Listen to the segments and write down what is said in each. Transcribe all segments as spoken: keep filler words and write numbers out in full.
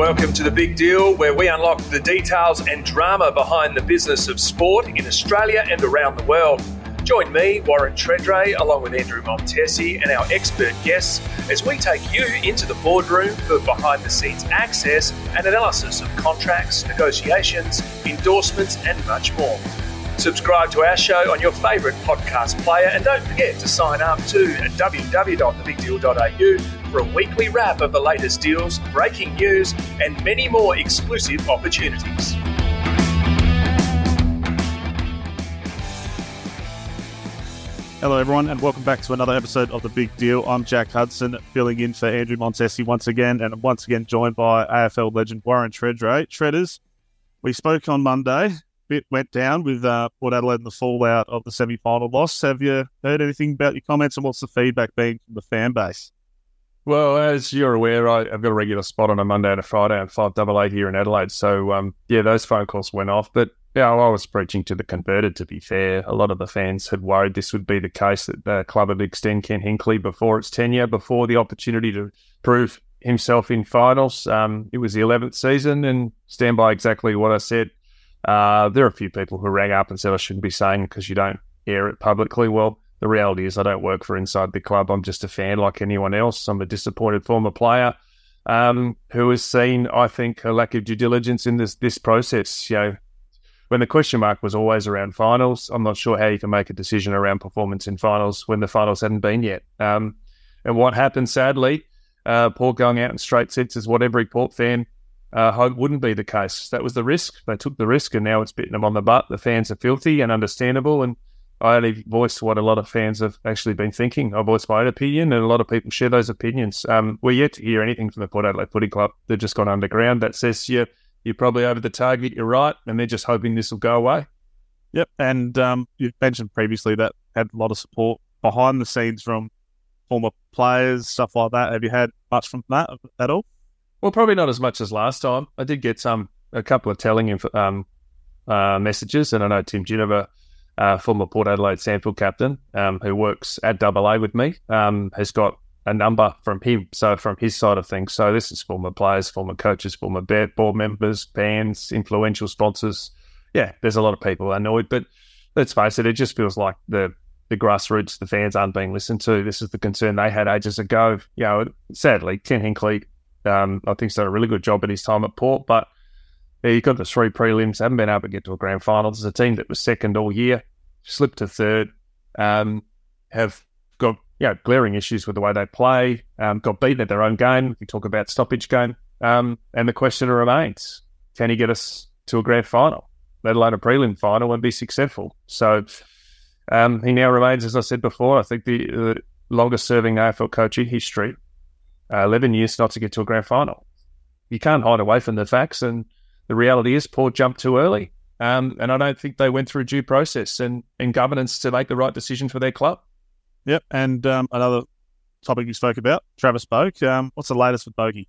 Welcome to The Big Deal, where we unlock the details and drama behind the business of sport in Australia and around the world. Join me, Warren Tredrea, along with Andrew Montesi and our expert guests as we take you into the boardroom for behind-the-scenes access and analysis of contracts, negotiations, endorsements and much more. Subscribe to our show on your favourite podcast player and don't forget to sign up to at w w w dot the big deal dot a u for a weekly wrap of the latest deals, breaking news and many more exclusive opportunities. Hello everyone and welcome back to another episode of The Big Deal. I'm Jack Hudson, filling in for Andrew Montesi once again, and I'm once again joined by A F L legend Warren Tredrea. Tredders, we spoke on Monday. It went down with uh, Port Adelaide and the fallout of the semi-final loss. Have you heard anything about your comments and what's the feedback been from the fan base? Well, as you're aware, I, I've got a regular spot on a Monday and a Friday at five double eight here in Adelaide. So, um, yeah, those phone calls went off, but yeah, I was preaching to the converted, to be fair. A lot of the fans had worried this would be the case, that the club would extend Ken Hinkley before its tenure, before the opportunity to prove himself in finals. Um, it was the eleventh season, and stand by exactly what I said. Uh, there are a few people who rang up and said I shouldn't be saying because you don't air it publicly. Well, the reality is I don't work for Inside the Club. I'm just a fan like anyone else. I'm a disappointed former player um, who has seen, I think, a lack of due diligence in this this process, you know. When the question mark was always around finals, I'm not sure how you can make a decision around performance in finals when the finals hadn't been yet. Um, and what happened, sadly, uh, Port going out in straight sets is what every Port fan uh, hoped wouldn't be the case. That was the risk. They took the risk, and now it's bitten them on the butt. The fans are filthy and understandable, and I only voiced what a lot of fans have actually been thinking. I voiced my own opinion, and a lot of people share those opinions. Um, we're yet to hear anything from the Port Adelaide Footy Club. They've just gone underground. That says to you, you're probably over the target, you're right, and they're just hoping this will go away. Yep, and um, you mentioned previously that had a lot of support behind the scenes from former players, stuff like that. Have you had much from that at all? Well, probably not as much as last time. I did get some a couple of telling inf- um, uh, messages, and I know Tim Jinnova, uh, former Port Adelaide Sandfield captain, um, who works at double A with me, um, has got a number from him, so from his side of things. So this is former players, former coaches, former board members, fans, influential sponsors. Yeah, there's a lot of people annoyed, but let's face it, it just feels like the the grassroots, the fans aren't being listened to. This is the concern they had ages ago. You know, sadly, Ken Hinkley, um, I think's done a really good job at his time at Port, but yeah, you got the three prelims, haven't been able to get to a grand final. There's a team that was second all year, slipped to third, um, have got yeah, glaring issues with the way they play, um, got beaten at their own game. We talk about stoppage game. Um, and the question remains, can he get us to a grand final, let alone a prelim final, and be successful? So um, he now remains, as I said before, I think the, the longest-serving A F L coach in history, uh, eleven years not to get to a grand final. You can't hide away from the facts, and the reality is Port jumped too early. Um, and I don't think they went through due process and, and governance to make the right decision for their club. Yep, and um, another topic you spoke about, Travis Boak. Um, what's the latest with Boakie?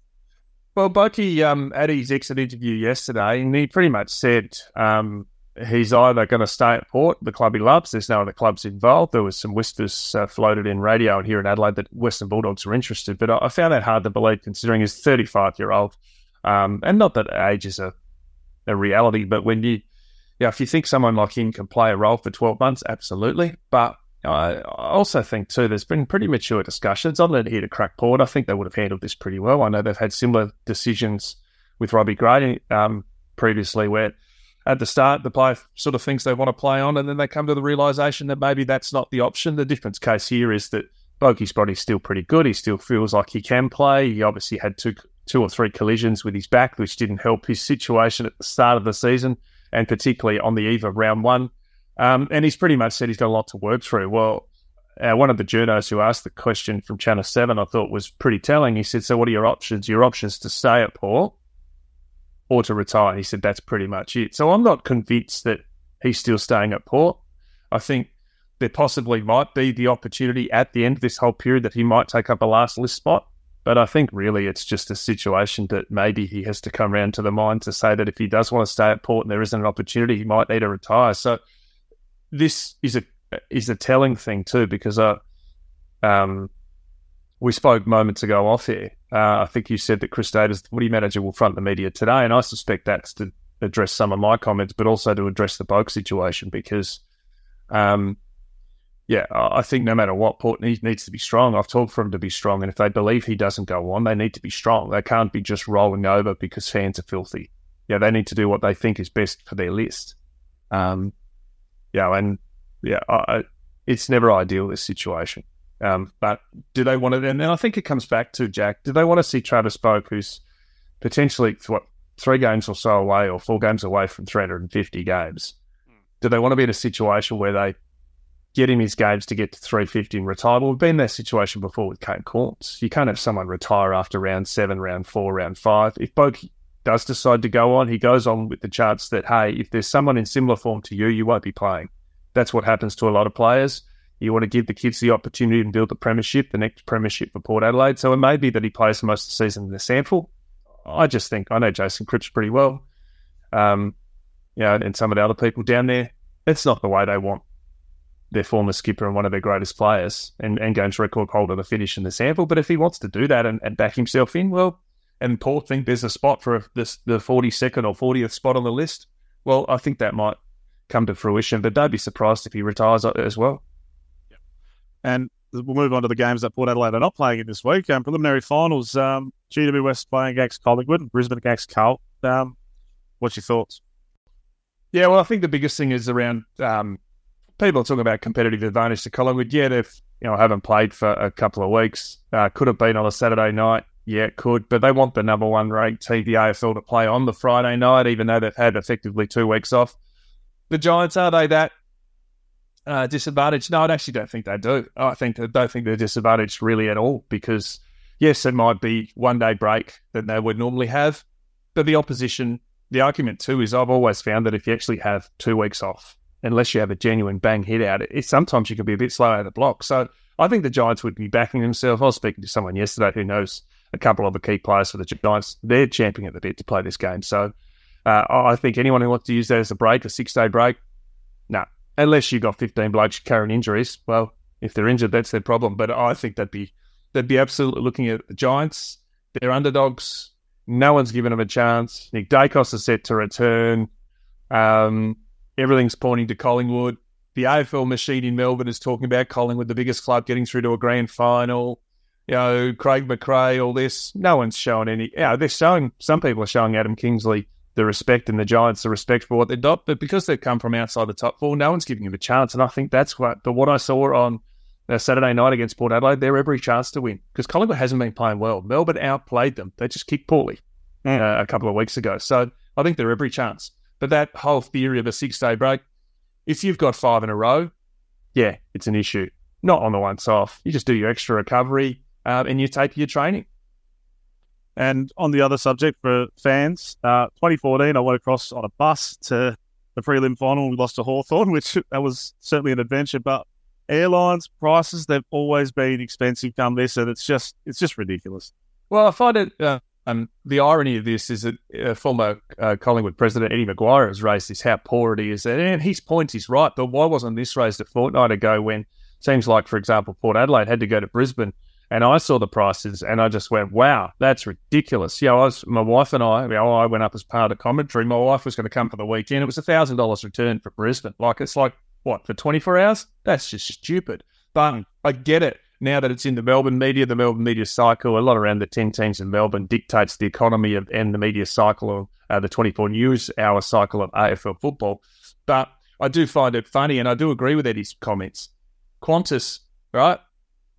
Well, Boakie, um, at his exit interview yesterday, and he pretty much said um, he's either going to stay at Port, the club he loves. There's no other clubs involved. There was some whispers uh, floated in radio and here in Adelaide that Western Bulldogs were interested, but I, I found that hard to believe considering he's thirty-five-year-old. Um, and not that age is a, a reality, but when you, yeah, if you think someone like him can play a role for twelve months, absolutely, but I also think, too, there's been pretty mature discussions. I'm not here to crack Port. I think they would have handled this pretty well. I know they've had similar decisions with Robbie Gray um, previously where at the start the player sort of thinks they want to play on and then they come to the realisation that maybe that's not the option. The difference case here is that Boakie's body's still pretty good. He still feels like he can play. He obviously had two, two or three collisions with his back, which didn't help his situation at the start of the season and particularly on the eve of round one. Um, and he's pretty much said he's got a lot to work through. Well, uh, one of the journos who asked the question from Channel seven I thought was pretty telling. He said, so what are your options? Your options to stay at Port or to retire? He said, that's pretty much it. So I'm not convinced that he's still staying at Port. I think there possibly might be the opportunity at the end of this whole period that he might take up a last list spot. But I think really it's just a situation that maybe he has to come round to the mind to say that if he does want to stay at Port and there isn't an opportunity, he might need to retire. So this is a is a telling thing too, because I, um, we spoke moments ago off here. Uh, I think you said that Chris Day is the footy manager will front the media today, and I suspect that's to address some of my comments, but also to address the Boak situation because, um, yeah, I think no matter what, Port needs to be strong. I've talked for him to be strong, and if they believe he doesn't go on, they need to be strong. They can't be just rolling over because fans are filthy. Yeah, they need to do what they think is best for their list. Um, yeah, and yeah, I, it's never ideal, this situation. Um, but do they want to? And I think it comes back to Jack. Do they want to see Travis Boak, who's potentially what three games or so away, or four games away from three hundred fifty games? Do they want to be in a situation where they get him his games to get to three hundred fifty and retire? Well, we've been in that situation before with Kane Cornes. You can't have someone retire after round seven, round four, round five. If Boak does decide to go on, he goes on with the chance that, hey, if there's someone in similar form to you, you won't be playing. That's what happens to a lot of players. You want to give the kids the opportunity and build the premiership, the next premiership for Port Adelaide. So it may be that he plays most of the season in the sample. I just think, I know Jason Cripps pretty well, um, you know, and some of the other people down there. It's not the way they want their former skipper and one of their greatest players and, and games record holder to finish in the sample. But if he wants to do that and, and back himself in, well, and Paul think there's a spot for this, the forty-second or fortieth spot on the list, well, I think that might come to fruition. But don't be surprised if he retires as well. Yep. And we'll move on to the games that Port Adelaide are not playing in this week. Um, preliminary finals, um, G W S playing against Collingwood, Brisbane against Carlton. Um, what's your thoughts? Yeah, well, I think the biggest thing is around... Um, People are talking about competitive advantage to Collingwood. Yeah, they've, you know, haven't played for a couple of weeks. Uh, could have been on a Saturday night. Yeah, it could. But they want the number one ranked team, the A F L, to play on the Friday night, even though they've had effectively two weeks off. The Giants, are they that uh, disadvantaged? No, I actually don't think they do. I think I don't think they're disadvantaged really at all because, yes, it might be one day break that they would normally have. But the opposition, the argument too, is I've always found that if you actually have two weeks off, unless you have a genuine bang hit out, it, sometimes you can be a bit slow out of the block. So I think the Giants would be backing themselves. I was speaking to someone yesterday who knows a couple of the key players for the Giants. They're champing at the bit to play this game. So uh, I think anyone who wants to use that as a break, a six-day break, no. Unless you've got fifteen blokes carrying injuries, well, if they're injured, that's their problem. But I think they'd be, they'd be absolutely looking at the Giants. They're underdogs. No one's given them a chance. Nick Dacos is set to return. Um... Everything's pointing to Collingwood. The A F L machine in Melbourne is talking about Collingwood, the biggest club, getting through to a grand final. You know, Craig McRae, all this. No one's showing any. Yeah, you know, they're showing. Some people are showing Adam Kingsley the respect and the Giants the respect for what they've done, but because they've come from outside the top four, no one's giving them a chance. And I think that's what the what I saw on Saturday night against Port Adelaide. They're every chance to win because Collingwood hasn't been playing well. Melbourne outplayed them. They just kicked poorly yeah. uh, a couple of weeks ago. So I think they're every chance. But that whole theory of a six-day break, if you've got five in a row, yeah, it's an issue. Not on the once-off. You just do your extra recovery um, and you taper your training. And on the other subject for fans, uh, twenty fourteen, I went across on a bus to the prelim final. We lost to Hawthorn, which that was certainly an adventure. But airlines, prices, they've always been expensive come this, and it's just it's just ridiculous. Well, I find it... Uh Um, the irony of this is that uh, former uh, Collingwood president Eddie McGuire has raised this, how poor it is. And, and his point is right, but why wasn't this raised a fortnight ago when teams like, for example, Port Adelaide had to go to Brisbane and I saw the prices and I just went, wow, that's ridiculous. Yeah, I was, my wife and I, you know, I went up as part of commentary. My wife was going to come for the weekend. It was one thousand dollars return for Brisbane. Like, it's like, what, for twenty-four hours? That's just stupid. But I get it. Now that it's in the Melbourne media, the Melbourne media cycle, a lot around the ten teams in Melbourne dictates the economy of, and the media cycle of uh, the twenty-four news hour cycle of A F L football. But I do find it funny, and I do agree with Eddie's comments. Qantas, right?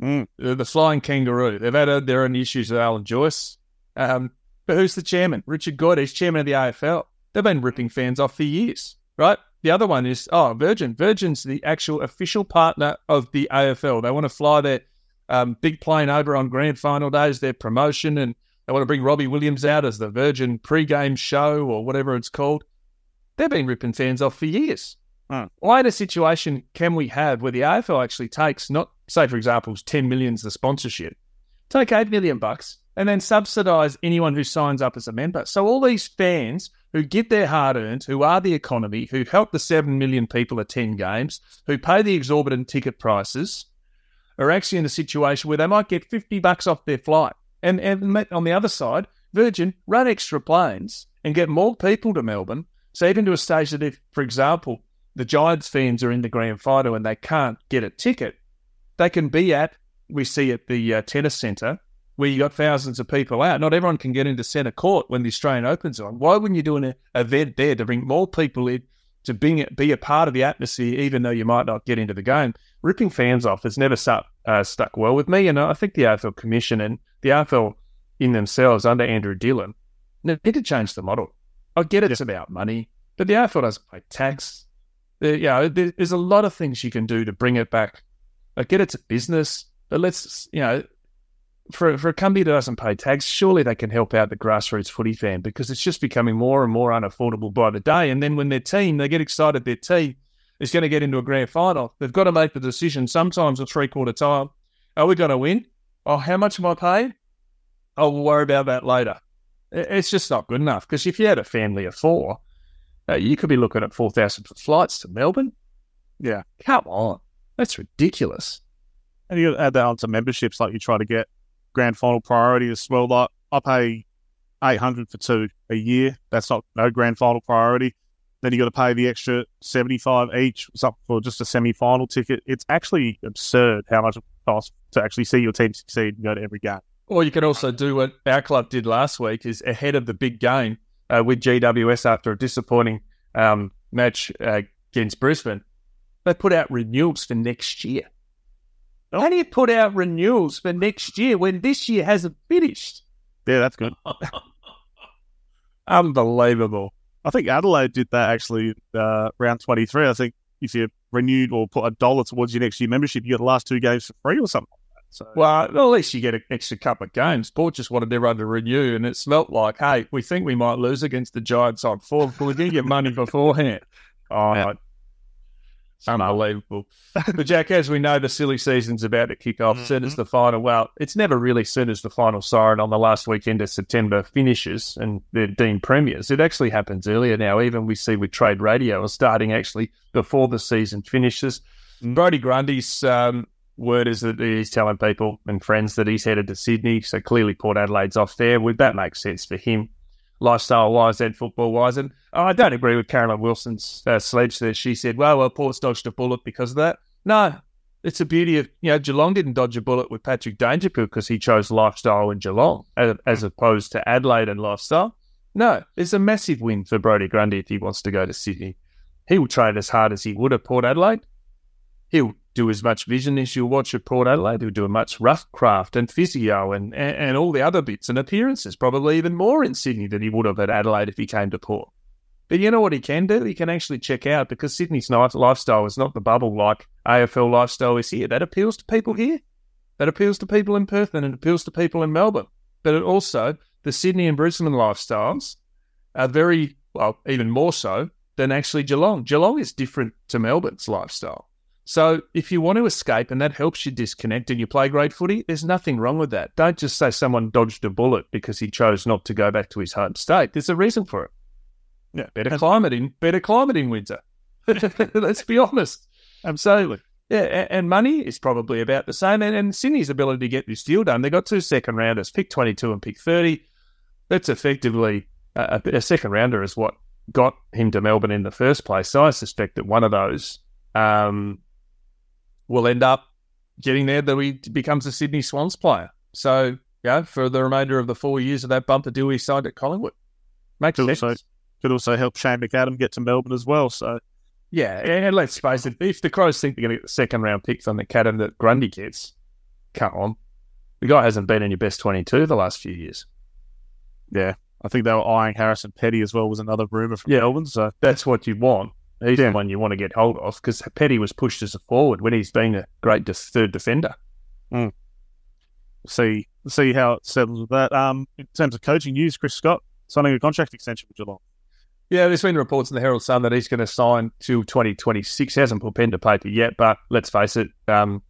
Mm. The flying kangaroo. They've had a, their own issues with Alan Joyce. Um, but who's the chairman? Richard Goyder, he's chairman of the A F L. They've been ripping fans off for years, right? The other one is, oh, Virgin. Virgin's the actual official partner of the A F L. They want to fly their... Um, big plane over on grand final days, their promotion, and they want to bring Robbie Williams out as the Virgin pre-game show or whatever it's called. They've been ripping fans off for years. Mm. Why in a situation can we have where the A F L actually takes, not say for example, ten million's the sponsorship, take eight million bucks and then subsidise anyone who signs up as a member. So all these fans who get their hard-earned, who are the economy, who help the seven million people attend games, who pay the exorbitant ticket prices, are actually in a situation where they might get fifty bucks off their flight. And, and on the other side, Virgin, run extra planes and get more people to Melbourne. So even to a stage that if, for example, the Giants fans are in the grand final and they can't get a ticket, they can be at, we see at the uh, tennis centre, where you got thousands of people out. Not everyone can get into centre court when the Australian Open's on. Why wouldn't you do an event there to bring more people in, to be, be a part of the atmosphere, even though you might not get into the game? Ripping fans off has never stuck, uh, stuck well with me. And I think the A F L Commission and the A F L in themselves under Andrew Dillon need to change the model. I get it's yeah. about money, but the A F L doesn't pay tax. There, you know, there, there's a lot of things you can do to bring it back. I get it's a business, but let's, you know, for, for a company that doesn't pay tax, surely they can help out the grassroots footy fan, because it's just becoming more and more unaffordable by the day. And then when their team, they get excited, their team is going to get into a grand final. They've got to make the decision sometimes at three-quarter time. Are we going to win? Oh, how much am I paid? Oh, we'll worry about that later. It's just not good enough, because if you had a family of four, uh, you could be looking at four thousand for flights to Melbourne. Yeah. Come on. That's ridiculous. And you add that onto memberships, like you try to get grand final priority as well. Like, I pay eight hundred dollars for two a year. That's not no grand final priority. Then you got to pay the extra seventy-five dollars each for just a semi-final ticket. It's actually absurd how much it costs to actually see your team succeed and go to every game. Or you can also do what our club did last week, is ahead of the big game uh, with G W S after a disappointing um, match uh, against Brisbane. They put out renewals for next year. How do you put out renewals for next year when this year hasn't finished? Yeah, that's good. Unbelievable. I think Adelaide did that actually uh, round twenty-three. I think if you renewed or put a dollar towards your next year membership, you got the last two games for free or something. So, well, at least you get an extra couple of games. Port just wanted everyone to renew, and it smelt like, hey, we think we might lose against the Giants on form, but we didn't get money beforehand. Oh, yeah. Unbelievable. But, Jack, as we know, the silly season's about to kick off. Mm-hmm. Soon as the final, well, it's never really soon as the final siren on the last weekend of September finishes and they're deemed premiers. It actually happens earlier now. Even we see with trade radio starting actually before the season finishes. Mm-hmm. Brodie Grundy's... Um, word is that he's telling people and friends that he's headed to Sydney, so clearly Port Adelaide's off there. Well, that makes sense for him, lifestyle-wise and football-wise. And oh, I don't agree with Caroline Wilson's uh, sledge there. She said, well, well, Port's dodged a bullet because of that. No, it's the beauty of, you know, Geelong didn't dodge a bullet with Patrick Dangerfield because he chose lifestyle in Geelong as, as opposed to Adelaide and lifestyle. No, it's a massive win for Brodie Grundy if he wants to go to Sydney. He will trade as hard as he would at Port Adelaide. He'll do as much vision as you'll watch at Port Adelaide. He'll do much rough craft and physio and, and, and all the other bits and appearances, probably even more in Sydney than he would have at Adelaide if he came to Port. But you know what he can do? He can actually check out, because Sydney's lifestyle is not the bubble like A F L lifestyle is here. That appeals to people here. That appeals to people in Perth, and it appeals to people in Melbourne. But it also, the Sydney and Brisbane lifestyles are very, well, even more so than actually Geelong. Geelong is different to Melbourne's lifestyle. So if you want to escape and that helps you disconnect and you play great footy, there's nothing wrong with that. Don't just say someone dodged a bullet because he chose not to go back to his home state. There's a reason for it. Yeah, better climate in better climate in winter. Let's be honest. Absolutely. Yeah, and money is probably about the same. And, and Sydney's ability to get this deal done, they got two second rounders, pick twenty-two and pick thirty. That's effectively a, a second rounder is what got him to Melbourne in the first place. So I suspect that one of those. Um, will end up getting there that he becomes a Sydney Swans player. So, yeah, for the remainder of the four years of that bumper deal he signed at Collingwood. Makes could sense. Also, could also help Shane McAdam get to Melbourne as well. So, yeah, and let's face it, if the Crows think they're going to get the second-round pick from the McAdam that Grundy gets, come on. The guy hasn't been in your best twenty-two the last few years. Yeah, I think they were eyeing Harrison Petty as well, was another rumour from yeah, Melbourne. So that's what you want. He's yeah. the one you want to get hold of, because Petty was pushed as a forward when he's been a great de- third defender. Mm. See see how it settles with that. Um, in terms of coaching news, Chris Scott signing a contract extension with Geelong. Yeah, there's been reports in the Herald Sun that he's going to sign till twenty twenty-six. He hasn't put pen to paper yet, but let's face it, um,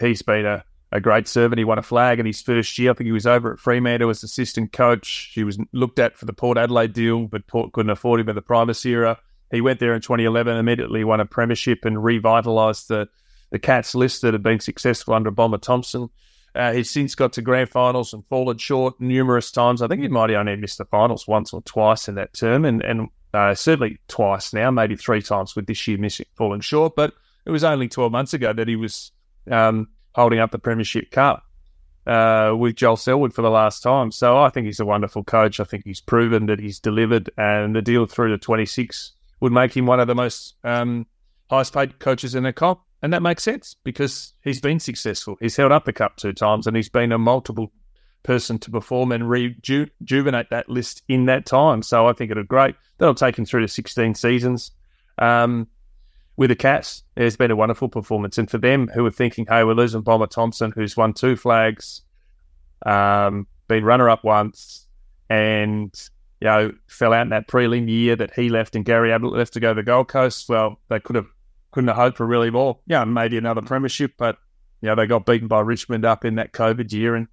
he's been a, a great servant. He won a flag in his first year. I think he was over at Fremantle as assistant coach. He was looked at for the Port Adelaide deal, but Port couldn't afford him at the Primus era. He went there in twenty eleven, immediately won a premiership and revitalised the the Cats list that have been successful under Bomber Thompson. Uh, he's since got to grand finals and fallen short numerous times. I think he might only missed the finals once or twice in that term, and, and uh, certainly twice now, maybe three times with this year missing, falling short. But it was only twelve months ago that he was um, holding up the Premiership Cup uh, with Joel Selwood for the last time. So I think he's a wonderful coach. I think he's proven that he's delivered, and the deal through to twenty-six would make him one of the most um, highest-paid coaches in the comp. And that makes sense because he's been successful. He's held up the Cup two times and he's been a multiple person to perform and rejuvenate that list in that time. So I think it'll be great. That'll take him through to sixteen seasons. Um, with the Cats, it's been a wonderful performance. And for them who are thinking, hey, we're losing Bomber Thompson, who's won two flags, um, been runner-up once, and... you know, fell out in that prelim year that he left and Gary Ablett left to go to the Gold Coast. Well, they could have, couldn't have hoped for really more. Yeah, maybe another premiership, but, you know, they got beaten by Richmond up in that COVID year. And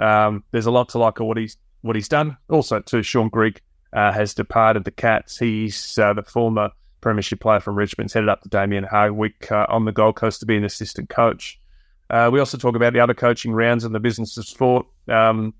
um, there's a lot to like of what he's, what he's done. Also, too, Sean Grigg uh, has departed the Cats. He's uh, the former premiership player from Richmond, headed up to Damien Hardwick uh, on the Gold Coast to be an assistant coach. Uh, we also talk about the other coaching rounds and the business of sport. Um,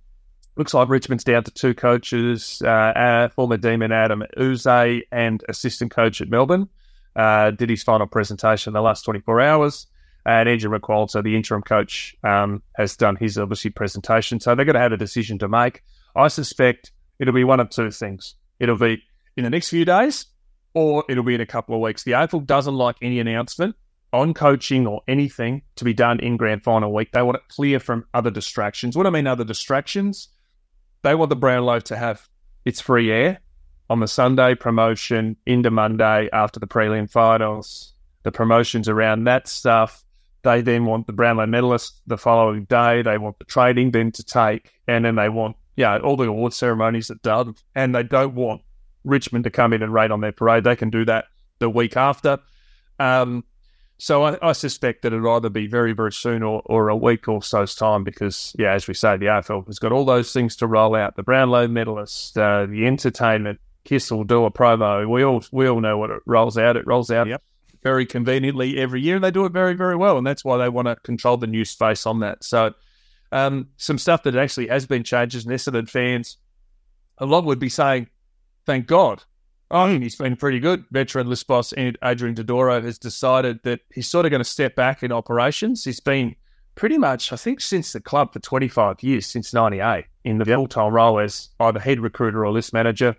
Looks like Richmond's down to two coaches, uh, former Demon Adam Uze and assistant coach at Melbourne. Uh, did his final presentation in the last twenty-four hours. And Andrew McQuaid, so the interim coach, um, has done his, obviously, presentation. So they're going to have a decision to make. I suspect it'll be one of two things. It'll be in the next few days or it'll be in a couple of weeks. The A F L doesn't like any announcement on coaching or anything to be done in grand final week. They want it clear from other distractions. What do I mean other distractions? They want the Brownlow to have its free air on the Sunday promotion into Monday after the prelim finals, the promotions around that stuff. They then want the Brownlow medalists the following day. They want the trading then to take, and then they want, yeah, all the award ceremonies that done. And they don't want Richmond to come in and raid on their parade. They can do that the week after. Um, so I, I suspect that it'll either be very, very soon or, or a week or so's time because, yeah, as we say, the A F L has got all those things to roll out. The Brownlow medalist, uh, the entertainment, Kiss will do a promo. We all we all know what it rolls out. It rolls out yep. very conveniently every year, and they do it very, very well, and that's why they want to control the new space on that. So um, some stuff that actually has been changes, and Essendon fans, a lot would be saying, thank God. Oh, he's been pretty good. Veteran list boss Adrian Dodoro has decided that he's sort of going to step back in operations. He's been pretty much, I think, since the club for twenty-five years, since ninety-eight, in the yep. full-time role as either head recruiter or list manager.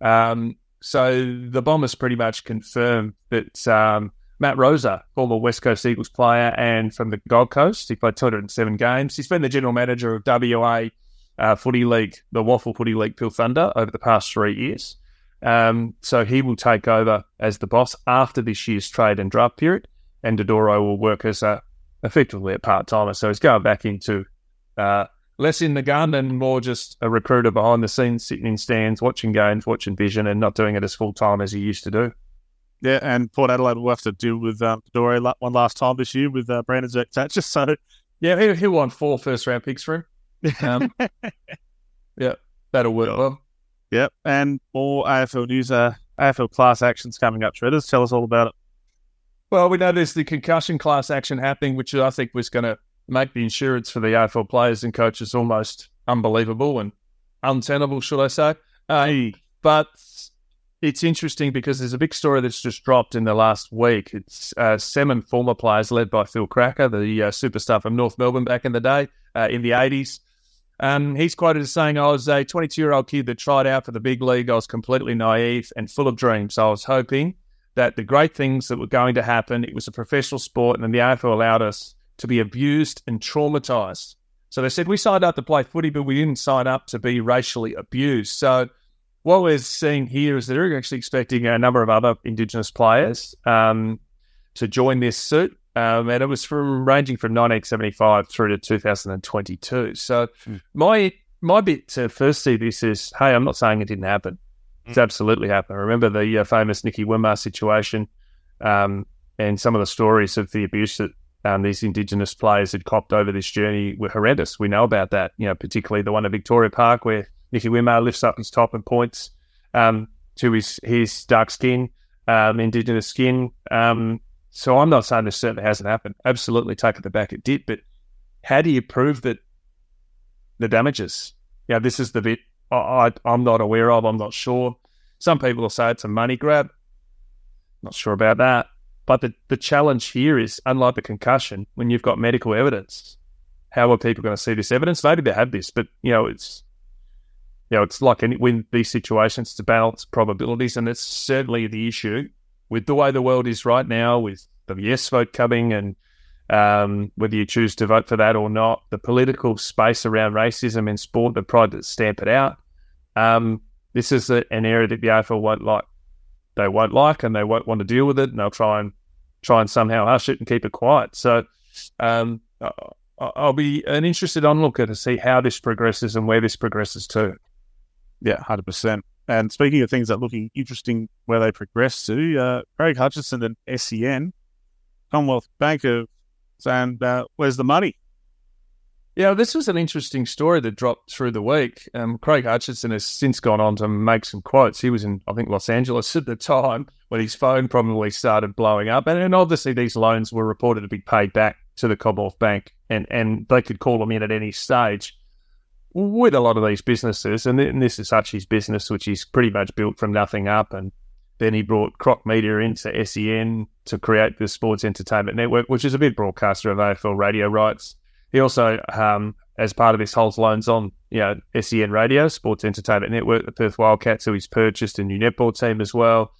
Um, so the Bombers pretty much confirmed that um, Matt Rosa, former West Coast Eagles player and from the Gold Coast, he played two hundred seven games. He's been the general manager of W A uh, Footy League, the Waffle Footy League Peel Thunder, over the past three years. Um, so he will take over as the boss after this year's trade and draft period, and Dodoro will work as a, effectively a part-timer. So he's going back into uh, less in the gun and more just a recruiter behind the scenes, sitting in stands, watching games, watching vision, and not doing it as full-time as he used to do. Yeah, and Port Adelaide will have to deal with um, Dodoro one last time this year with uh, Brandon Zerk-Thatcher. So yeah, he'll, he'll want four first-round picks for him. Um, yeah, that'll work well. Yep, and more A F L news, uh, A F L class actions coming up. Shredders, tell us all about it. Well, we know there's the concussion class action happening, which I think was going to make the insurance for the A F L players and coaches almost unbelievable and untenable, should I say. Uh, hey. But it's interesting because there's a big story that's just dropped in the last week. It's uh, seven former players led by Phil Cracker, the uh, superstar from North Melbourne back in the day, uh, in the eighties. Um, he's quoted as saying, I was a twenty-two-year-old kid that tried out for the big league. I was completely naive and full of dreams. I was hoping that the great things that were going to happen, it was a professional sport, and then the A F L allowed us to be abused and traumatised. So they said, we signed up to play footy, but we didn't sign up to be racially abused. So what we're seeing here is they're actually expecting a number of other Indigenous players um, to join this suit. Um, and it was from ranging from nineteen seventy-five through to two thousand twenty-two. So mm. my my bit to first see this is, hey, I'm not saying it didn't happen. It's mm. absolutely happened. Remember the uh, famous Nicky Wimmer situation um, and some of the stories of the abuse that um, these Indigenous players had copped over this journey were horrendous. We know about that, you know, particularly the one at Victoria Park where Nicky Wimmer lifts up his top and points um, to his, his dark skin, um, Indigenous skin, um So I'm not saying this certainly hasn't happened. Absolutely taken the back, it did. But how do you prove that the damages? Yeah, this is the bit I, I, I'm not aware of. I'm not sure. Some people will say it's a money grab. Not sure about that. But the, the challenge here is, unlike the concussion, when you've got medical evidence, how are people going to see this evidence? Maybe they have this, but you know, it's you know, it's like any, when these situations, it's a balance of probabilities, and that's certainly the issue with the way the world is right now, with the yes vote coming, and um, whether you choose to vote for that or not, the political space around racism in sport, the pride that stamp it out. Um, this is a, an area that the A F L won't like. They won't like, and they won't want to deal with it, and they'll try and try and somehow hush it and keep it quiet. So um, I'll be an interested onlooker to see how this progresses and where this progresses to. Yeah, one hundred percent. And speaking of things that are looking interesting where they progress to, uh, Craig Hutchison and S E N, Commonwealth Bank, of saying, uh, where's the money? Yeah, this was an interesting story that dropped through the week. Um, Craig Hutchison has since gone on to make some quotes. He was in, I think, Los Angeles at the time when his phone probably started blowing up. And, and obviously these loans were reported to be paid back to the Commonwealth Bank, and, and they could call them in at any stage. With a lot of these businesses, and this is Hutchie's business, which he's pretty much built from nothing up, and then he brought Croc Media into S E N to create the Sports Entertainment Network, which is a big broadcaster of A F L radio rights. He also, um, as part of this, holds loans on you know S E N Radio, Sports Entertainment Network, the Perth Wildcats, who he's purchased, a new netball team as well.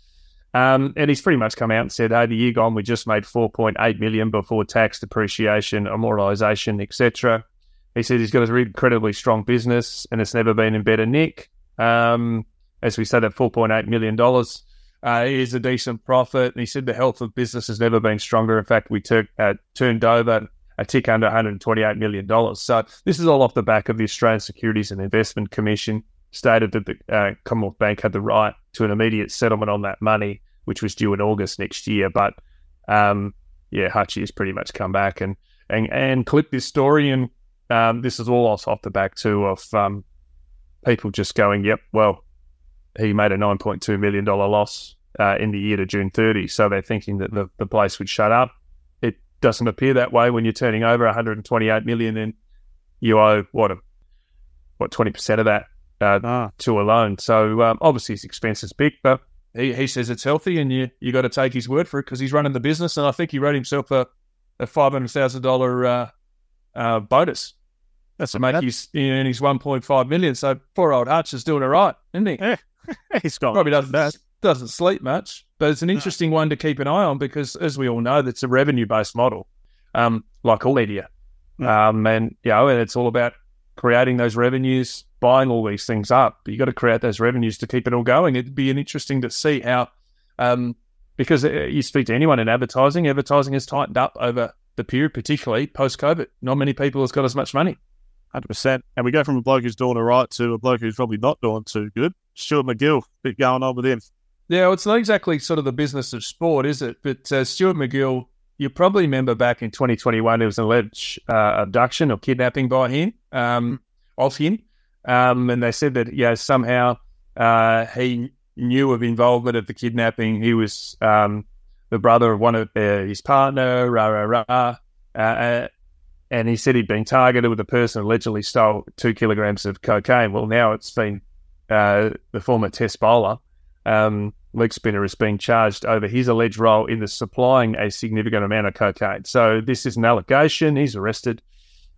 Um, and he's pretty much come out and said, hey, the year gone, we just made four point eight million dollars before tax, depreciation, amortisation, et cetera. He said he's got an incredibly strong business and it's never been in better nick. Um, as we say, that four point eight million dollars uh, is a decent profit. And he said the health of business has never been stronger. In fact, we took, uh, turned over a tick under one hundred twenty-eight million dollars. So this is all off the back of the Australian Securities and Investment Commission stated that the uh, Commonwealth Bank had the right to an immediate settlement on that money, which was due in August next year. But, um, yeah, Hutchie has pretty much come back and, and, and clipped this story, and Um, this is all off the back, too, of um, people just going, yep, well, he made a nine point two million dollars loss uh, in the year to June thirtieth, so they're thinking that the, the place would shut up. It doesn't appear that way when you're turning over one hundred twenty-eight million dollars and you owe, what, a, what twenty percent of that uh, ah. to a loan. So, um, obviously, his expense is big, but he, he says it's healthy, and you you got to take his word for it because he's running the business, and I think he wrote himself a, a five hundred thousand dollars... Uh, Uh, bonus. That's to make his, you know, his one point five million. So poor old Hutch is doing it right, isn't he? Yeah. He's gone. Probably doesn't that. doesn't sleep much, but it's an interesting no. one to keep an eye on because, as we all know, that's a revenue based model, um, like all media, mm. um, and you know, and it's all about creating those revenues, buying all these things up. But you got to create those revenues to keep it all going. It'd be an interesting to see how, um, because you speak to anyone in advertising, advertising has tightened up over the period, particularly post-COVID. Not many people has got as much money. one hundred percent. And we go from a bloke who's doing all right to a bloke who's probably not doing too good. Stuart McGill, bit going on with him. Yeah, well, it's not exactly sort of the business of sport, is it? But uh, Stuart McGill, you probably remember back in twenty twenty-one, there was an alleged uh, abduction or kidnapping by him, um, of him. Um, and they said that, yeah, somehow uh, he knew of involvement of the kidnapping. He was... Um, the brother of one of uh, his partner, rah, rah, rah, uh, uh, and he said he'd been targeted with a person who allegedly stole two kilograms of cocaine. Well, now it's been uh, the former test bowler, um, leg spinner, is being charged over his alleged role in the supplying a significant amount of cocaine. So this is an allegation. He's arrested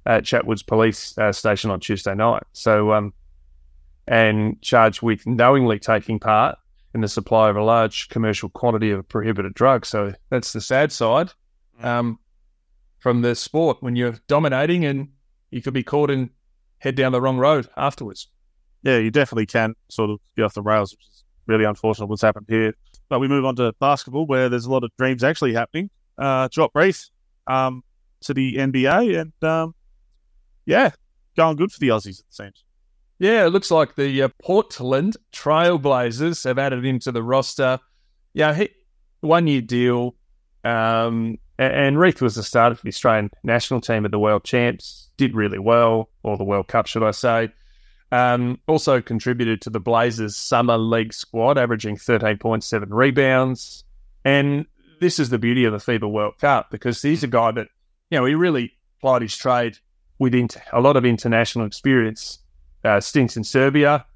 at Chatwood's police uh, station on Tuesday night. So, um, and charged with knowingly taking part in the supply of a large commercial quantity of prohibited drugs. So that's the sad side um, from the sport when you're dominating and you could be caught and head down the wrong road afterwards. Yeah, you definitely can sort of get off the rails, which is really unfortunate what's happened here. But we move on to basketball, where there's a lot of dreams actually happening. Uh, Jock Reith um, to the N B A, and um, yeah, going good for the Aussies, it seems. Yeah, it looks like the uh, Portland Trailblazers have added him to the roster. Yeah, he, one-year deal. Um, and, and Reith was the starter for the Australian national team at the World Champs. Did really well, or the World Cup, should I say. Um, also contributed to the Blazers' summer league squad, averaging thirteen point seven rebounds. And this is the beauty of the FIBA World Cup, because he's a guy that, you know, he really plied his trade with inter- a lot of international experience, uh, stints in Serbia.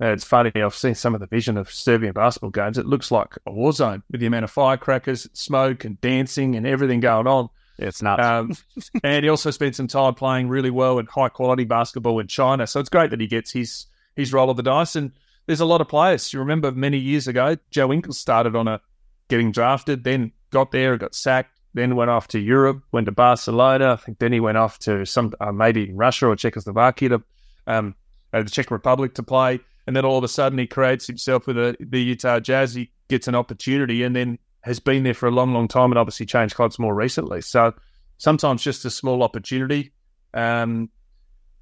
Uh, it's funny, I've seen some of the vision of Serbian basketball games. It looks like a war zone with the amount of firecrackers, smoke and dancing and everything going on. It's nuts. Um, and he also spent some time playing really well in high-quality basketball in China. So it's great that he gets his his roll of the dice. And there's a lot of players. You remember many years ago, Joe Ingles started on a getting drafted, then got there, got sacked, then went off to Europe, went to Barcelona. I think then he went off to some uh, maybe Russia or Czechoslovakia, to um, uh, the Czech Republic to play. And then all of a sudden he creates himself with a, the Utah Jazz. He gets an opportunity and then has been there for a long, long time, and obviously changed clubs more recently. So sometimes just a small opportunity. Um,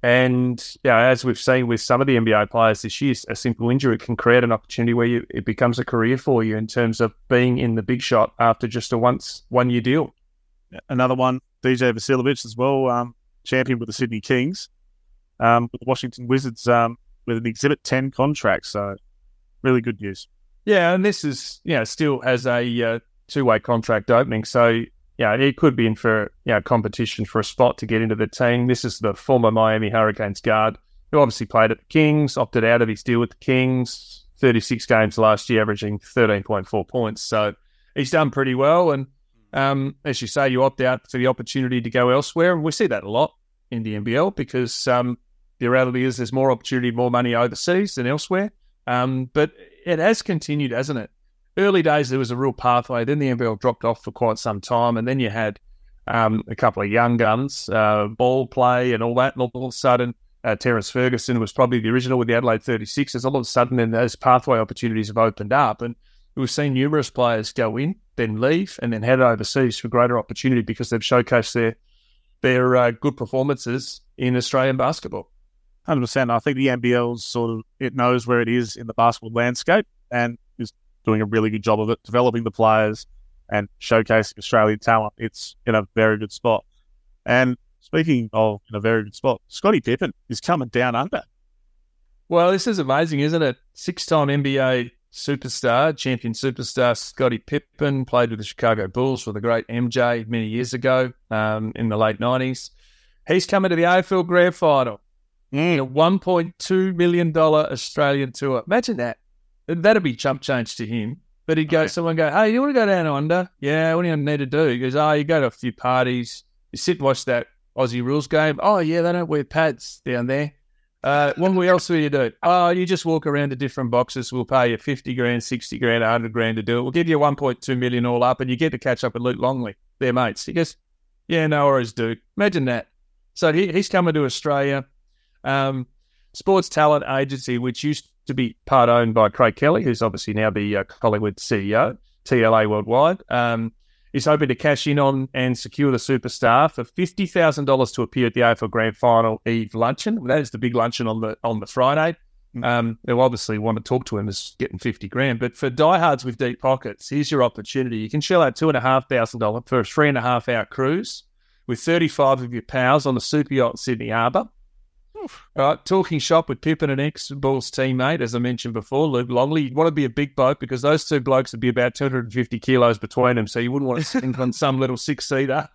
and yeah, as we've seen with some of the N B A players this year, a simple injury can create an opportunity where you, it becomes a career for you in terms of being in the big shot after just a once one year deal. Another one, D J Vasilic as well, um, champion with the Sydney Kings, um, with the Washington Wizards um, with an Exhibit ten contract. So really good news. Yeah, and this is, you know, still has a uh, two-way contract opening. So, yeah, it could be in for, you know, competition for a spot to get into the team. This is the former Miami Hurricanes guard who obviously played at the Kings, opted out of his deal with the Kings, thirty-six games last year, averaging thirteen point four points. So he's done pretty well. And um, as you say, you opt out for the opportunity to go elsewhere. And we see that a lot in the N B L because um, the reality is there's more opportunity, more money overseas than elsewhere. Um, but it has continued, hasn't it? Early days, there was a real pathway. Then the N B L dropped off for quite some time. And then you had um, a couple of young guns, uh, ball play and all that. And all of a sudden, uh, Terence Ferguson was probably the original with the Adelaide thirty-sixers. All of a sudden, then those pathway opportunities have opened up. And we've seen numerous players go in, then leave, and then head overseas for greater opportunity because they've showcased their, their uh, good performances in Australian basketball. one hundred percent. I think the N B L sort of, it knows where it is in the basketball landscape and is doing a really good job of it, developing the players and showcasing Australian talent. It's in a very good spot. And speaking of in a very good spot, Scottie Pippen is coming down under. Well, this is amazing, isn't it? Six-time N B A superstar, champion superstar Scottie Pippen played with the Chicago Bulls for the great M J many years ago um, in the late nineties. He's coming to the A F L Grand Final. Mm. A one point two million dollars Australian tour. Imagine that. That'd be chump change to him. But he'd go, okay. Someone go, hey, you want to go down under? Yeah, what do you need to do? He goes, oh, you go to a few parties. You sit and watch that Aussie rules game. Oh, yeah, they don't wear pads down there. Uh, what else will you do? Oh, you just walk around to different boxes. We'll pay you fifty grand, sixty grand, one hundred grand to do it. We'll give you one point two million dollars all up, and you get to catch up with Luke Longley, their mates. He goes, yeah, no worries, dude. Imagine that. So he, he's coming to Australia. Um, Sports Talent Agency, which used to be part-owned by Craig Kelly, who's obviously now the uh, Collingwood C E O, T L A Worldwide, um, is hoping to cash in on and secure the superstar for fifty thousand dollars to appear at the A F L Grand Final Eve luncheon. That is the big luncheon on the on the Friday. Um, they'll obviously want to talk to him as getting fifty grand. But for diehards with deep pockets, here's your opportunity. You can shell out two thousand five hundred dollars for a three and a half hour cruise with thirty-five of your pals on the super yacht in Sydney Harbour. All right, talking shop with Pippen and ex-Bulls teammate, as I mentioned before, Luke Longley. You'd want to be a big bloke because those two blokes would be about two hundred fifty kilos between them, so you wouldn't want to sit on some little six-seater.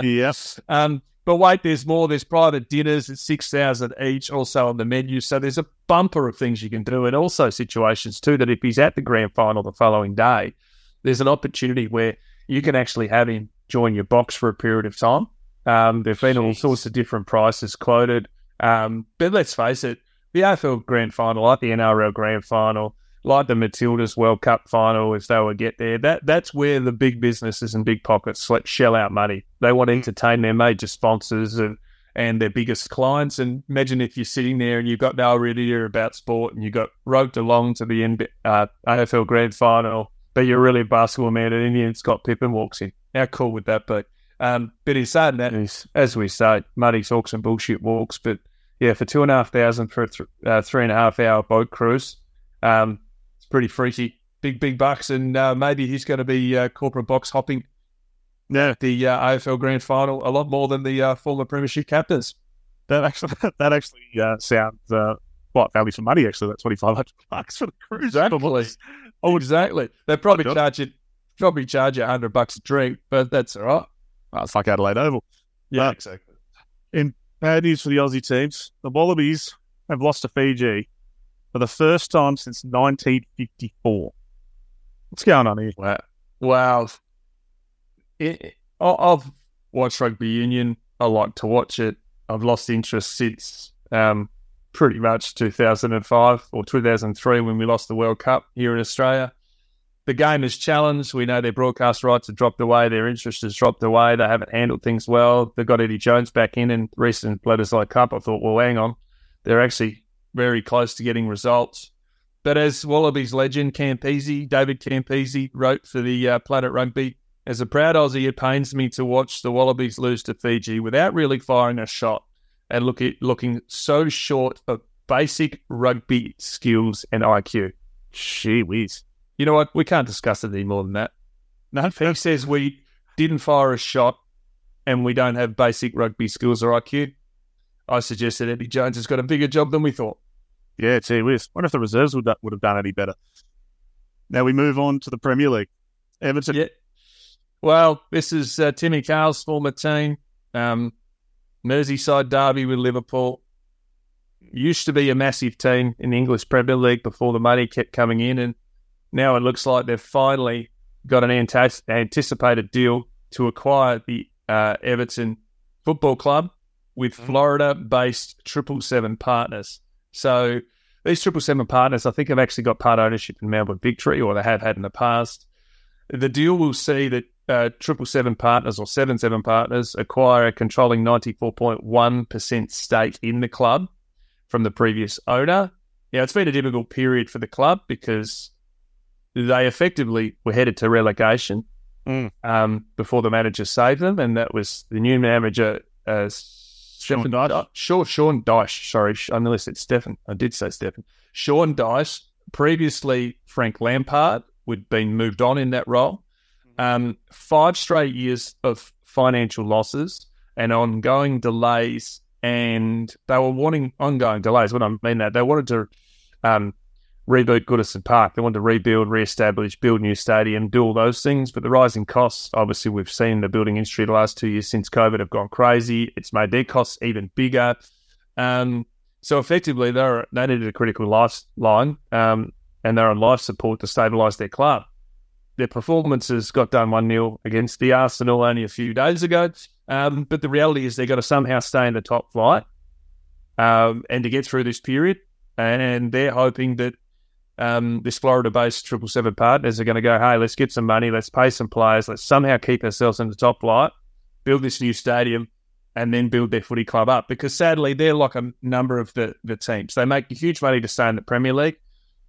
Yes. Um, but wait, there's more. There's private dinners at six thousand each, also on the menu. So there's a bumper of things you can do, and also situations too that if he's at the grand final the following day, there's an opportunity where you can actually have him join your box for a period of time. Um, there have been Jeez. all sorts of different prices quoted. Um, but let's face it, the A F L Grand Final, like the N R L Grand Final, like the Matildas World Cup Final, if they would get there, that that's where the big businesses and big pockets shell out money. They want to entertain their major sponsors and, and their biggest clients. And imagine if you're sitting there and you've got no idea about sport and you got roped along to the N B A, uh, A F L Grand Final, but you're really a basketball man and in the end Scott Pippen walks in. How cool would that be? Um, but in saying that, yes. as we say, money talks and bullshit walks. But yeah, for two and a half thousand for a th- uh, three and a half hour boat cruise, um, it's pretty freaky. Big, big bucks. And uh, maybe he's going to be uh, corporate box hopping yeah. at the uh, A F L Grand Final a lot more than the uh, former Premiership captains. That actually that actually uh, sounds uh, quite value for money, actually. That's twenty-five hundred bucks for the cruise. Exactly. Oh, exactly. They probably charge it probably charge you a hundred bucks a drink, but that's all right. Well, it's like Adelaide Oval. Yeah, but exactly. In bad news for the Aussie teams, the Wallabies have lost to Fiji for the first time since nineteen fifty-four. What's going on here? Wow. Wow. It, I've watched rugby union. I like to watch it. I've lost interest since um, pretty much two thousand five or two thousand three when we lost the World Cup here in Australia. The game is challenged. We know their broadcast rights have dropped away. Their interest has dropped away. They haven't handled things well. They've got Eddie Jones back in in recent Bledisloe Cup. I thought, well, hang on. They're actually very close to getting results. But as Wallabies legend Campese, David Campese, wrote for the uh, Planet Rugby, as a proud Aussie, it pains me to watch the Wallabies lose to Fiji without really firing a shot and look at, looking so short of basic rugby skills and I Q. Gee whiz. You know what? We can't discuss it any more than that. No, he says we didn't fire a shot and we don't have basic rugby skills or I Q. I suggest that Eddie Jones has got a bigger job than we thought. Yeah, gee whiz. I wonder if the reserves would, would have done any better. Now we move on to the Premier League. Everton. Yeah. Well, this is uh, Timmy Carl's former team. Um, Merseyside derby with Liverpool. Used to be a massive team in the English Premier League before the money kept coming in, and now it looks like they've finally got an ante- anticipated deal to acquire the uh, Everton Football Club with Florida-based triple seven Partners. So these triple seven Partners, I think, have actually got part ownership in Melbourne Victory, or they have had in the past. The deal will see that triple seven Partners, or seven seven Partners, acquire a controlling ninety-four point one percent stake in the club from the previous owner. Now, it's been a difficult period for the club because they effectively were headed to relegation mm. um, before the manager saved them, and that was the new manager, uh, Sean Dyche. Sure, Sean Dyche. Sorry, I nearly said Stefan. I did say Stefan. Sean Dyche. Previously, Frank Lampard would been moved on in that role. Um, five straight years of financial losses and ongoing delays, and they were wanting ongoing delays. When I mean that, they wanted to. Um, Reboot Goodison Park. They wanted to rebuild, re-establish, build new stadium, do all those things. But the rising costs, obviously, we've seen the building industry the last two years since COVID have gone crazy. It's made their costs even bigger. Um, so effectively, they were, they needed a critical lifeline, um, and they're on life support to stabilise their club. Their performances got done one nil against the Arsenal only a few days ago. Um, but the reality is they've got to somehow stay in the top flight um, and to get through this period. And, and they're hoping that Um, this Florida-based triple seven Partners are going to go, hey, let's get some money, let's pay some players, let's somehow keep ourselves in the top flight, build this new stadium, and then build their footy club up. Because sadly, they're like a number of the, the teams. They make huge money to stay in the Premier League,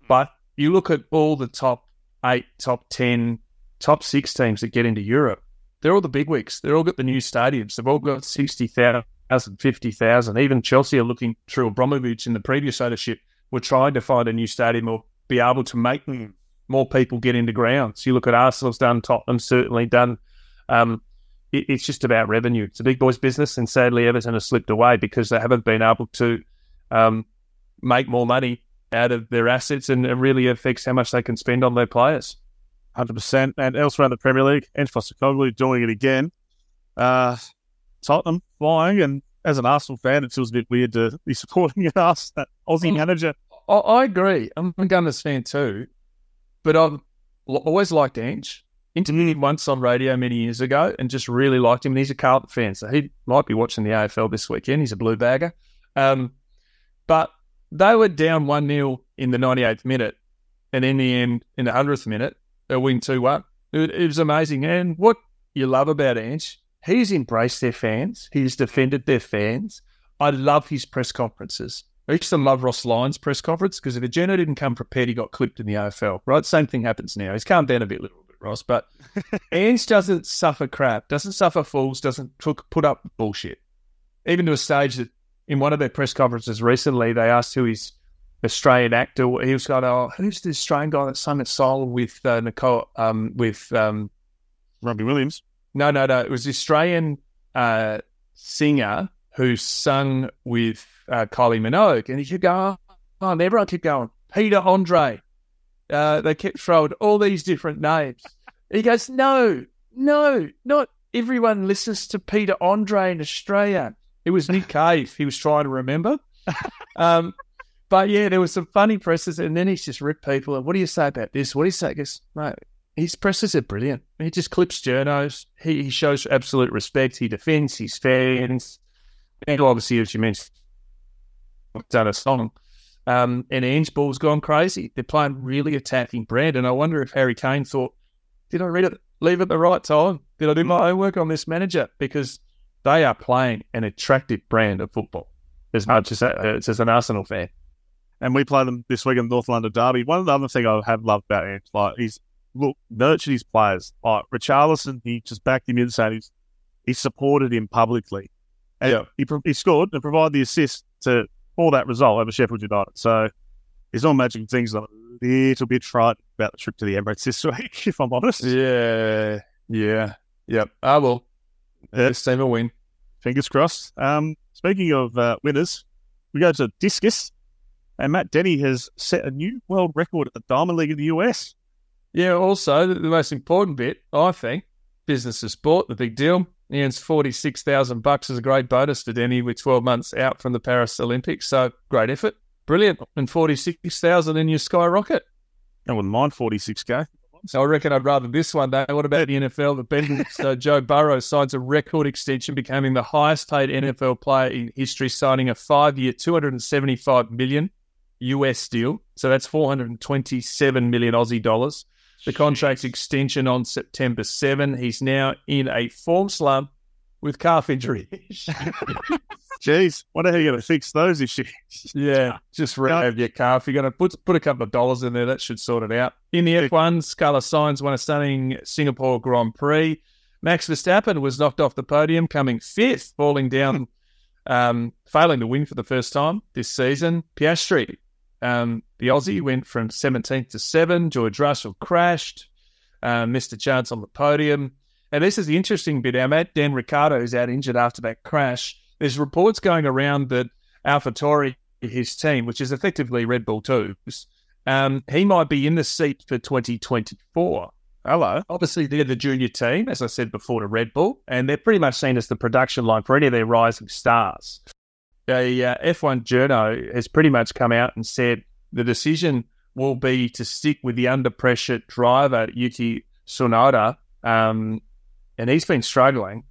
but you look at all the top eight, top ten, top six teams that get into Europe, they're all the bigwigs. They're all got the new stadiums. They've all got sixty thousand, fifty thousand. Even Chelsea are looking through Abramovich in the previous ownership. We're trying to find a new stadium or be able to make more people get into grounds. You look at Arsenal's done, Tottenham's certainly done. Um, it, it's just about revenue. It's a big boys' business, and sadly Everton has slipped away because they haven't been able to um, make more money out of their assets, and it really affects how much they can spend on their players. one hundred percent. And elsewhere in the Premier League, Ange Postecoglou doing it again. Uh, Tottenham flying, and as an Arsenal fan, it feels a bit weird to be supporting an Arsenal, Aussie mm. manager. I agree. I'm a Gunners fan too, but I've always liked Ange. Interviewed him once on radio many years ago and just really liked him. And he's a Carlton fan, so he might be watching the A F L this weekend. He's a blue bagger. Um, but they were down one nil in the ninety-eighth minute, and in the end, in the hundredth minute, they win two one. It, it was amazing. And what you love about Ange, he's embraced their fans. He's defended their fans. I love his press conferences. I used to love Ross Lyon's press conference because if a journo didn't come prepared, he got clipped in the A F L, right? Same thing happens now. He's calmed down a bit, little bit, Ross, but Ange doesn't suffer crap, doesn't suffer fools, doesn't put up bullshit. Even to a stage that in one of their press conferences recently, they asked who his Australian actor was. He was going, oh, who's the Australian guy that sang at Soul with uh, Nicole, um, with um, Robbie Williams? No, no, no. It was the Australian uh, singer who sung with uh, Kylie Minogue. And he kept going, oh, and everyone kept going, Peter Andre. Uh, they kept throwing all these different names. And he goes, no, no, not everyone listens to Peter Andre in Australia. It was Nick Cave. He was trying to remember. Um, but, yeah, there was some funny presses, and then he's just ripped people. And what do you say about this? What do you say? He goes, mate, his presses are brilliant. He just clips journos. He, he shows absolute respect. He defends his fans. And obviously, as you mentioned, I've done a song. Um, and Ange Ball's gone crazy. They're playing really attacking brand. And I wonder if Harry Kane thought, did I read it, leave at the right time? Did I do my homework on this manager? Because they are playing an attractive brand of football, as much as, as, as an Arsenal fan. And we play them this week in North London Derby. One of the other things I have loved about Ange, like, he's look, nurtured his players. Like Richarlison, he just backed him in saying he's, he supported him publicly. And yeah. he, he scored and provided the assist to for that result over Sheffield United. So it's all magic things. I'm a little bit frightened about the trip to the Emirates this week, if I'm honest. Yeah. Yeah. Yep. I will. Yeah. This team will win. Fingers crossed. Um, speaking of uh, winners, we go to discus, and Matt Denny has set a new world record at the Diamond League in the U S. Yeah, also, the most important bit, I think, business and sport, the big deal. He earns forty-six thousand dollars as a great bonus to Denny with twelve months out from the Paris Olympics. So, great effort. Brilliant. And forty-six thousand dollars in your skyrocket. I wouldn't mind forty-six K. So I reckon I'd rather this one, though. What about the N F L? The Bengals, uh, Joe Burrow signs a record extension, becoming the highest-paid N F L player in history, signing a five-year, two hundred seventy-five million dollars U S deal. So that's four hundred twenty-seven million Aussie dollars. The contract's extension on September seventh. He's now in a form slump with calf injury. Jeez, wonder how you're going to fix those issues. Yeah, just rehab your calf. You're going to put put a couple of dollars in there. That should sort it out. In the F one, Scarlett Sainz won a stunning Singapore Grand Prix. Max Verstappen was knocked off the podium, coming fifth, falling down, um, failing to win for the first time this season. Piastri. Um, the Aussie went from seventeenth to seven. George Russell crashed, uh, missed a chance on the podium. And this is the interesting bit. Our mate Dan Ricciardo is out injured after that crash. There's reports going around that AlphaTauri, his team, which is effectively Red Bull twos, um, he might be in the seat for twenty twenty-four. Hello. Obviously, they're the junior team, as I said before, to Red Bull, and they're pretty much seen as the production line for any of their rising stars. The uh, F one journo has pretty much come out and said the decision will be to stick with the under-pressure driver, Yuki Tsunoda, um, and he's been struggling.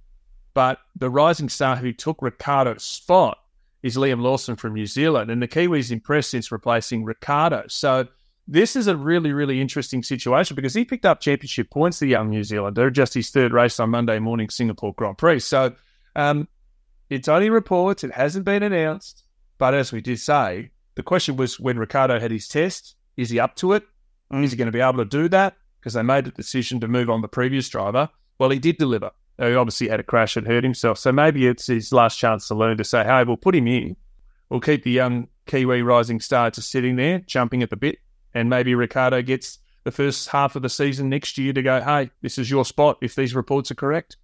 But the rising star who took Ricciardo's spot is Liam Lawson from New Zealand, and the Kiwis impressed since replacing Ricciardo. So this is a really, really interesting situation because he picked up championship points, the young New Zealander, just his third race on Monday morning, Singapore Grand Prix. So um, it's only reports. It hasn't been announced. But as we did say, the question was when Ricciardo had his test, is he up to it? Mm. Is he going to be able to do that? Because they made the decision to move on the previous driver. Well, he did deliver. He obviously had a crash and hurt himself. So maybe it's his last chance to learn to say, hey, we'll put him in. We'll keep the young Kiwi rising star just sitting there, jumping at the bit. And maybe Ricciardo gets the first half of the season next year to go, hey, this is your spot if these reports are correct.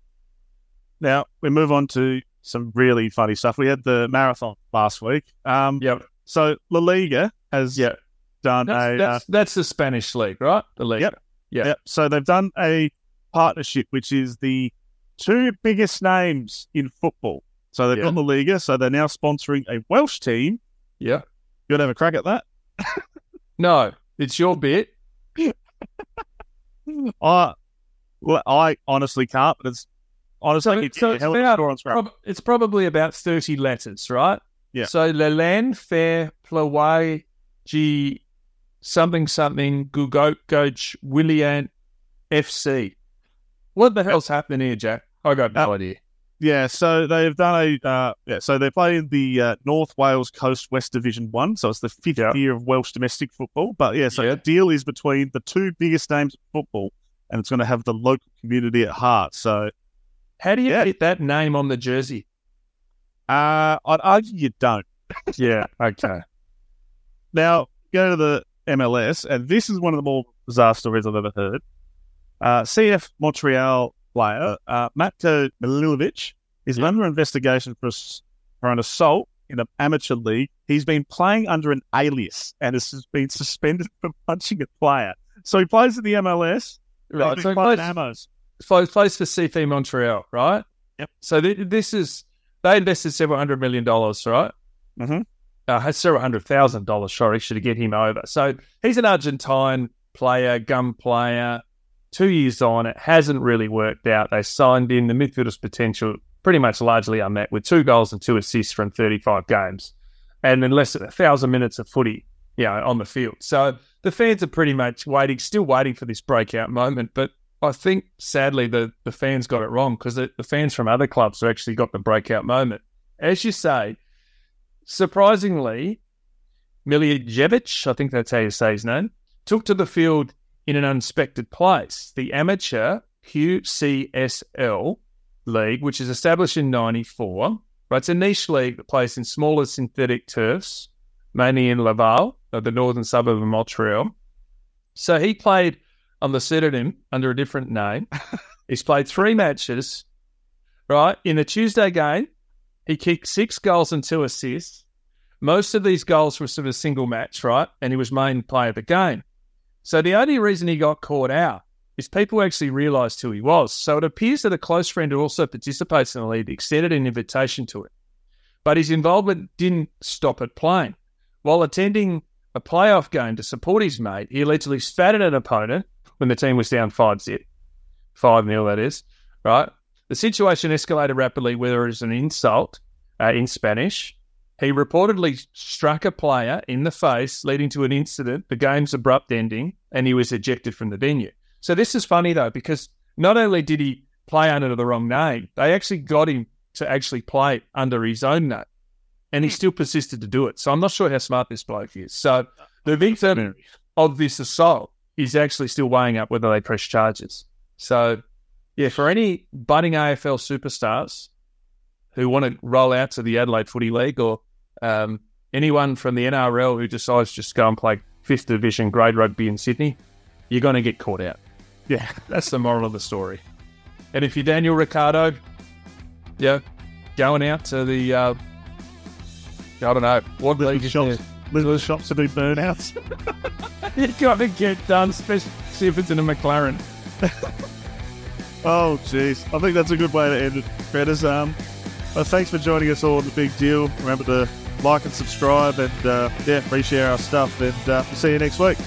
Now, we move on to some really funny stuff. We had the marathon last week. Um, yep. So La Liga has yep. done that's, a... That's, uh, that's the Spanish league, right? The Liga. Yep. Yep. yep. So they've done a partnership, which is the two biggest names in football. So they've yeah. got La Liga, so they're now sponsoring a Welsh team. Yeah. You want to have a crack at that? No, it's your bit. I, well, I honestly can't, but it's honestly so, it's, so it's, about, on prob- it's probably about thirty letters, right? Yeah. So Lelan, Fair, Plaway, G, something, something, Gugoat, Goach, Willian, F C. What the hell's happening here, Jack? I got no uh, idea. Yeah, so they've done a uh, yeah, so they play in the uh, North Wales Coast West Division One, so it's the fifth yep. year of Welsh domestic football. But yeah, so yeah. the deal is between the two biggest names of football, and it's going to have the local community at heart. So, how do you yeah. get that name on the jersey? Uh, I'd argue you don't. yeah. Okay. Now go to the M L S, and this is one of the more bizarre stories I've ever heard. Uh, C F Montreal player uh, Matko Milivojevic is yeah. under investigation for, for an assault in an amateur league. He's been playing under an alias and has been suspended for punching a player. So he plays in the M L S, Right, so close, Amos. Close, close to C F Montreal, right? Yep. So th this is, they invested several hundred million dollars, right? Mm-hmm. Uh, several hundred thousand dollars, sorry, to get him over. So he's an Argentine player, gun player, two years on. It hasn't really worked out. They signed him. The midfielder's potential pretty much largely unmet with two goals and two assists from thirty-five games. And then less than a thousand minutes of footy, you know, on the field. So the fans are pretty much waiting, still waiting for this breakout moment. But I think, sadly, the, the fans got it wrong because the, the fans from other clubs have actually got the breakout moment. As you say, surprisingly, Milijevic, I think that's how you say his name, took to the field in an unexpected place. The amateur Q C S L league, which is established in ninety-four, right? It's a niche league that plays in smaller synthetic turfs, mainly in Laval, the northern suburb of Montreal. So he played on the pseudonym under a different name. He's played three matches, right? In the Tuesday game, he kicked six goals and two assists. Most of these goals were sort of a single match, right? And he was main player of the game. So the only reason he got caught out is people actually realised who he was. So it appears that a close friend who also participates in the league extended an invitation to it. But his involvement didn't stop at playing. While attending a playoff game to support his mate, he allegedly spat at an opponent when the team was down five zip. five nil, that is, right? The situation escalated rapidly, whether it was an insult uh, in Spanish. He reportedly struck a player in the face, leading to an incident, the game's abrupt ending, and he was ejected from the venue. So this is funny, though, because not only did he play under the wrong name, they actually got him to actually play under his own name. And he still persisted to do it. So I'm not sure how smart this bloke is. So the victim of this assault is actually still weighing up whether they press charges. So, yeah, for any budding A F L superstars who want to roll out to the Adelaide Footy League, or um, anyone from the N R L who decides just go and play fifth division grade rugby in Sydney, you're going to get caught out. Yeah, that's the moral of the story. And if you're Daniel Ricciardo, yeah, going out to the... Uh, I don't know. What little shops, little shops to do burnouts. You've got to get done, especially if it's in a McLaren. Oh, jeez. I think that's a good way to end it, Fredders. Um, well, thanks for joining us all on The Big Deal. Remember to like and subscribe, and uh, yeah, reshare our stuff. And uh, we'll see you next week.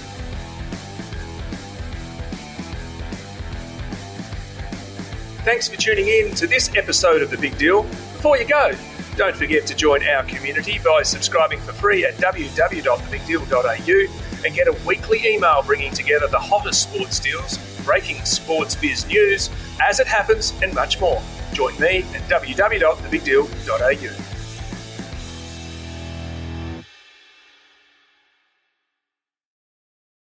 Thanks for tuning in to this episode of The Big Deal. Before you go, don't forget to join our community by subscribing for free at w w w dot the big deal dot a u and get a weekly email bringing together the hottest sports deals, breaking sports biz news, as it happens, and much more. Join me at w w w dot the big deal dot a u.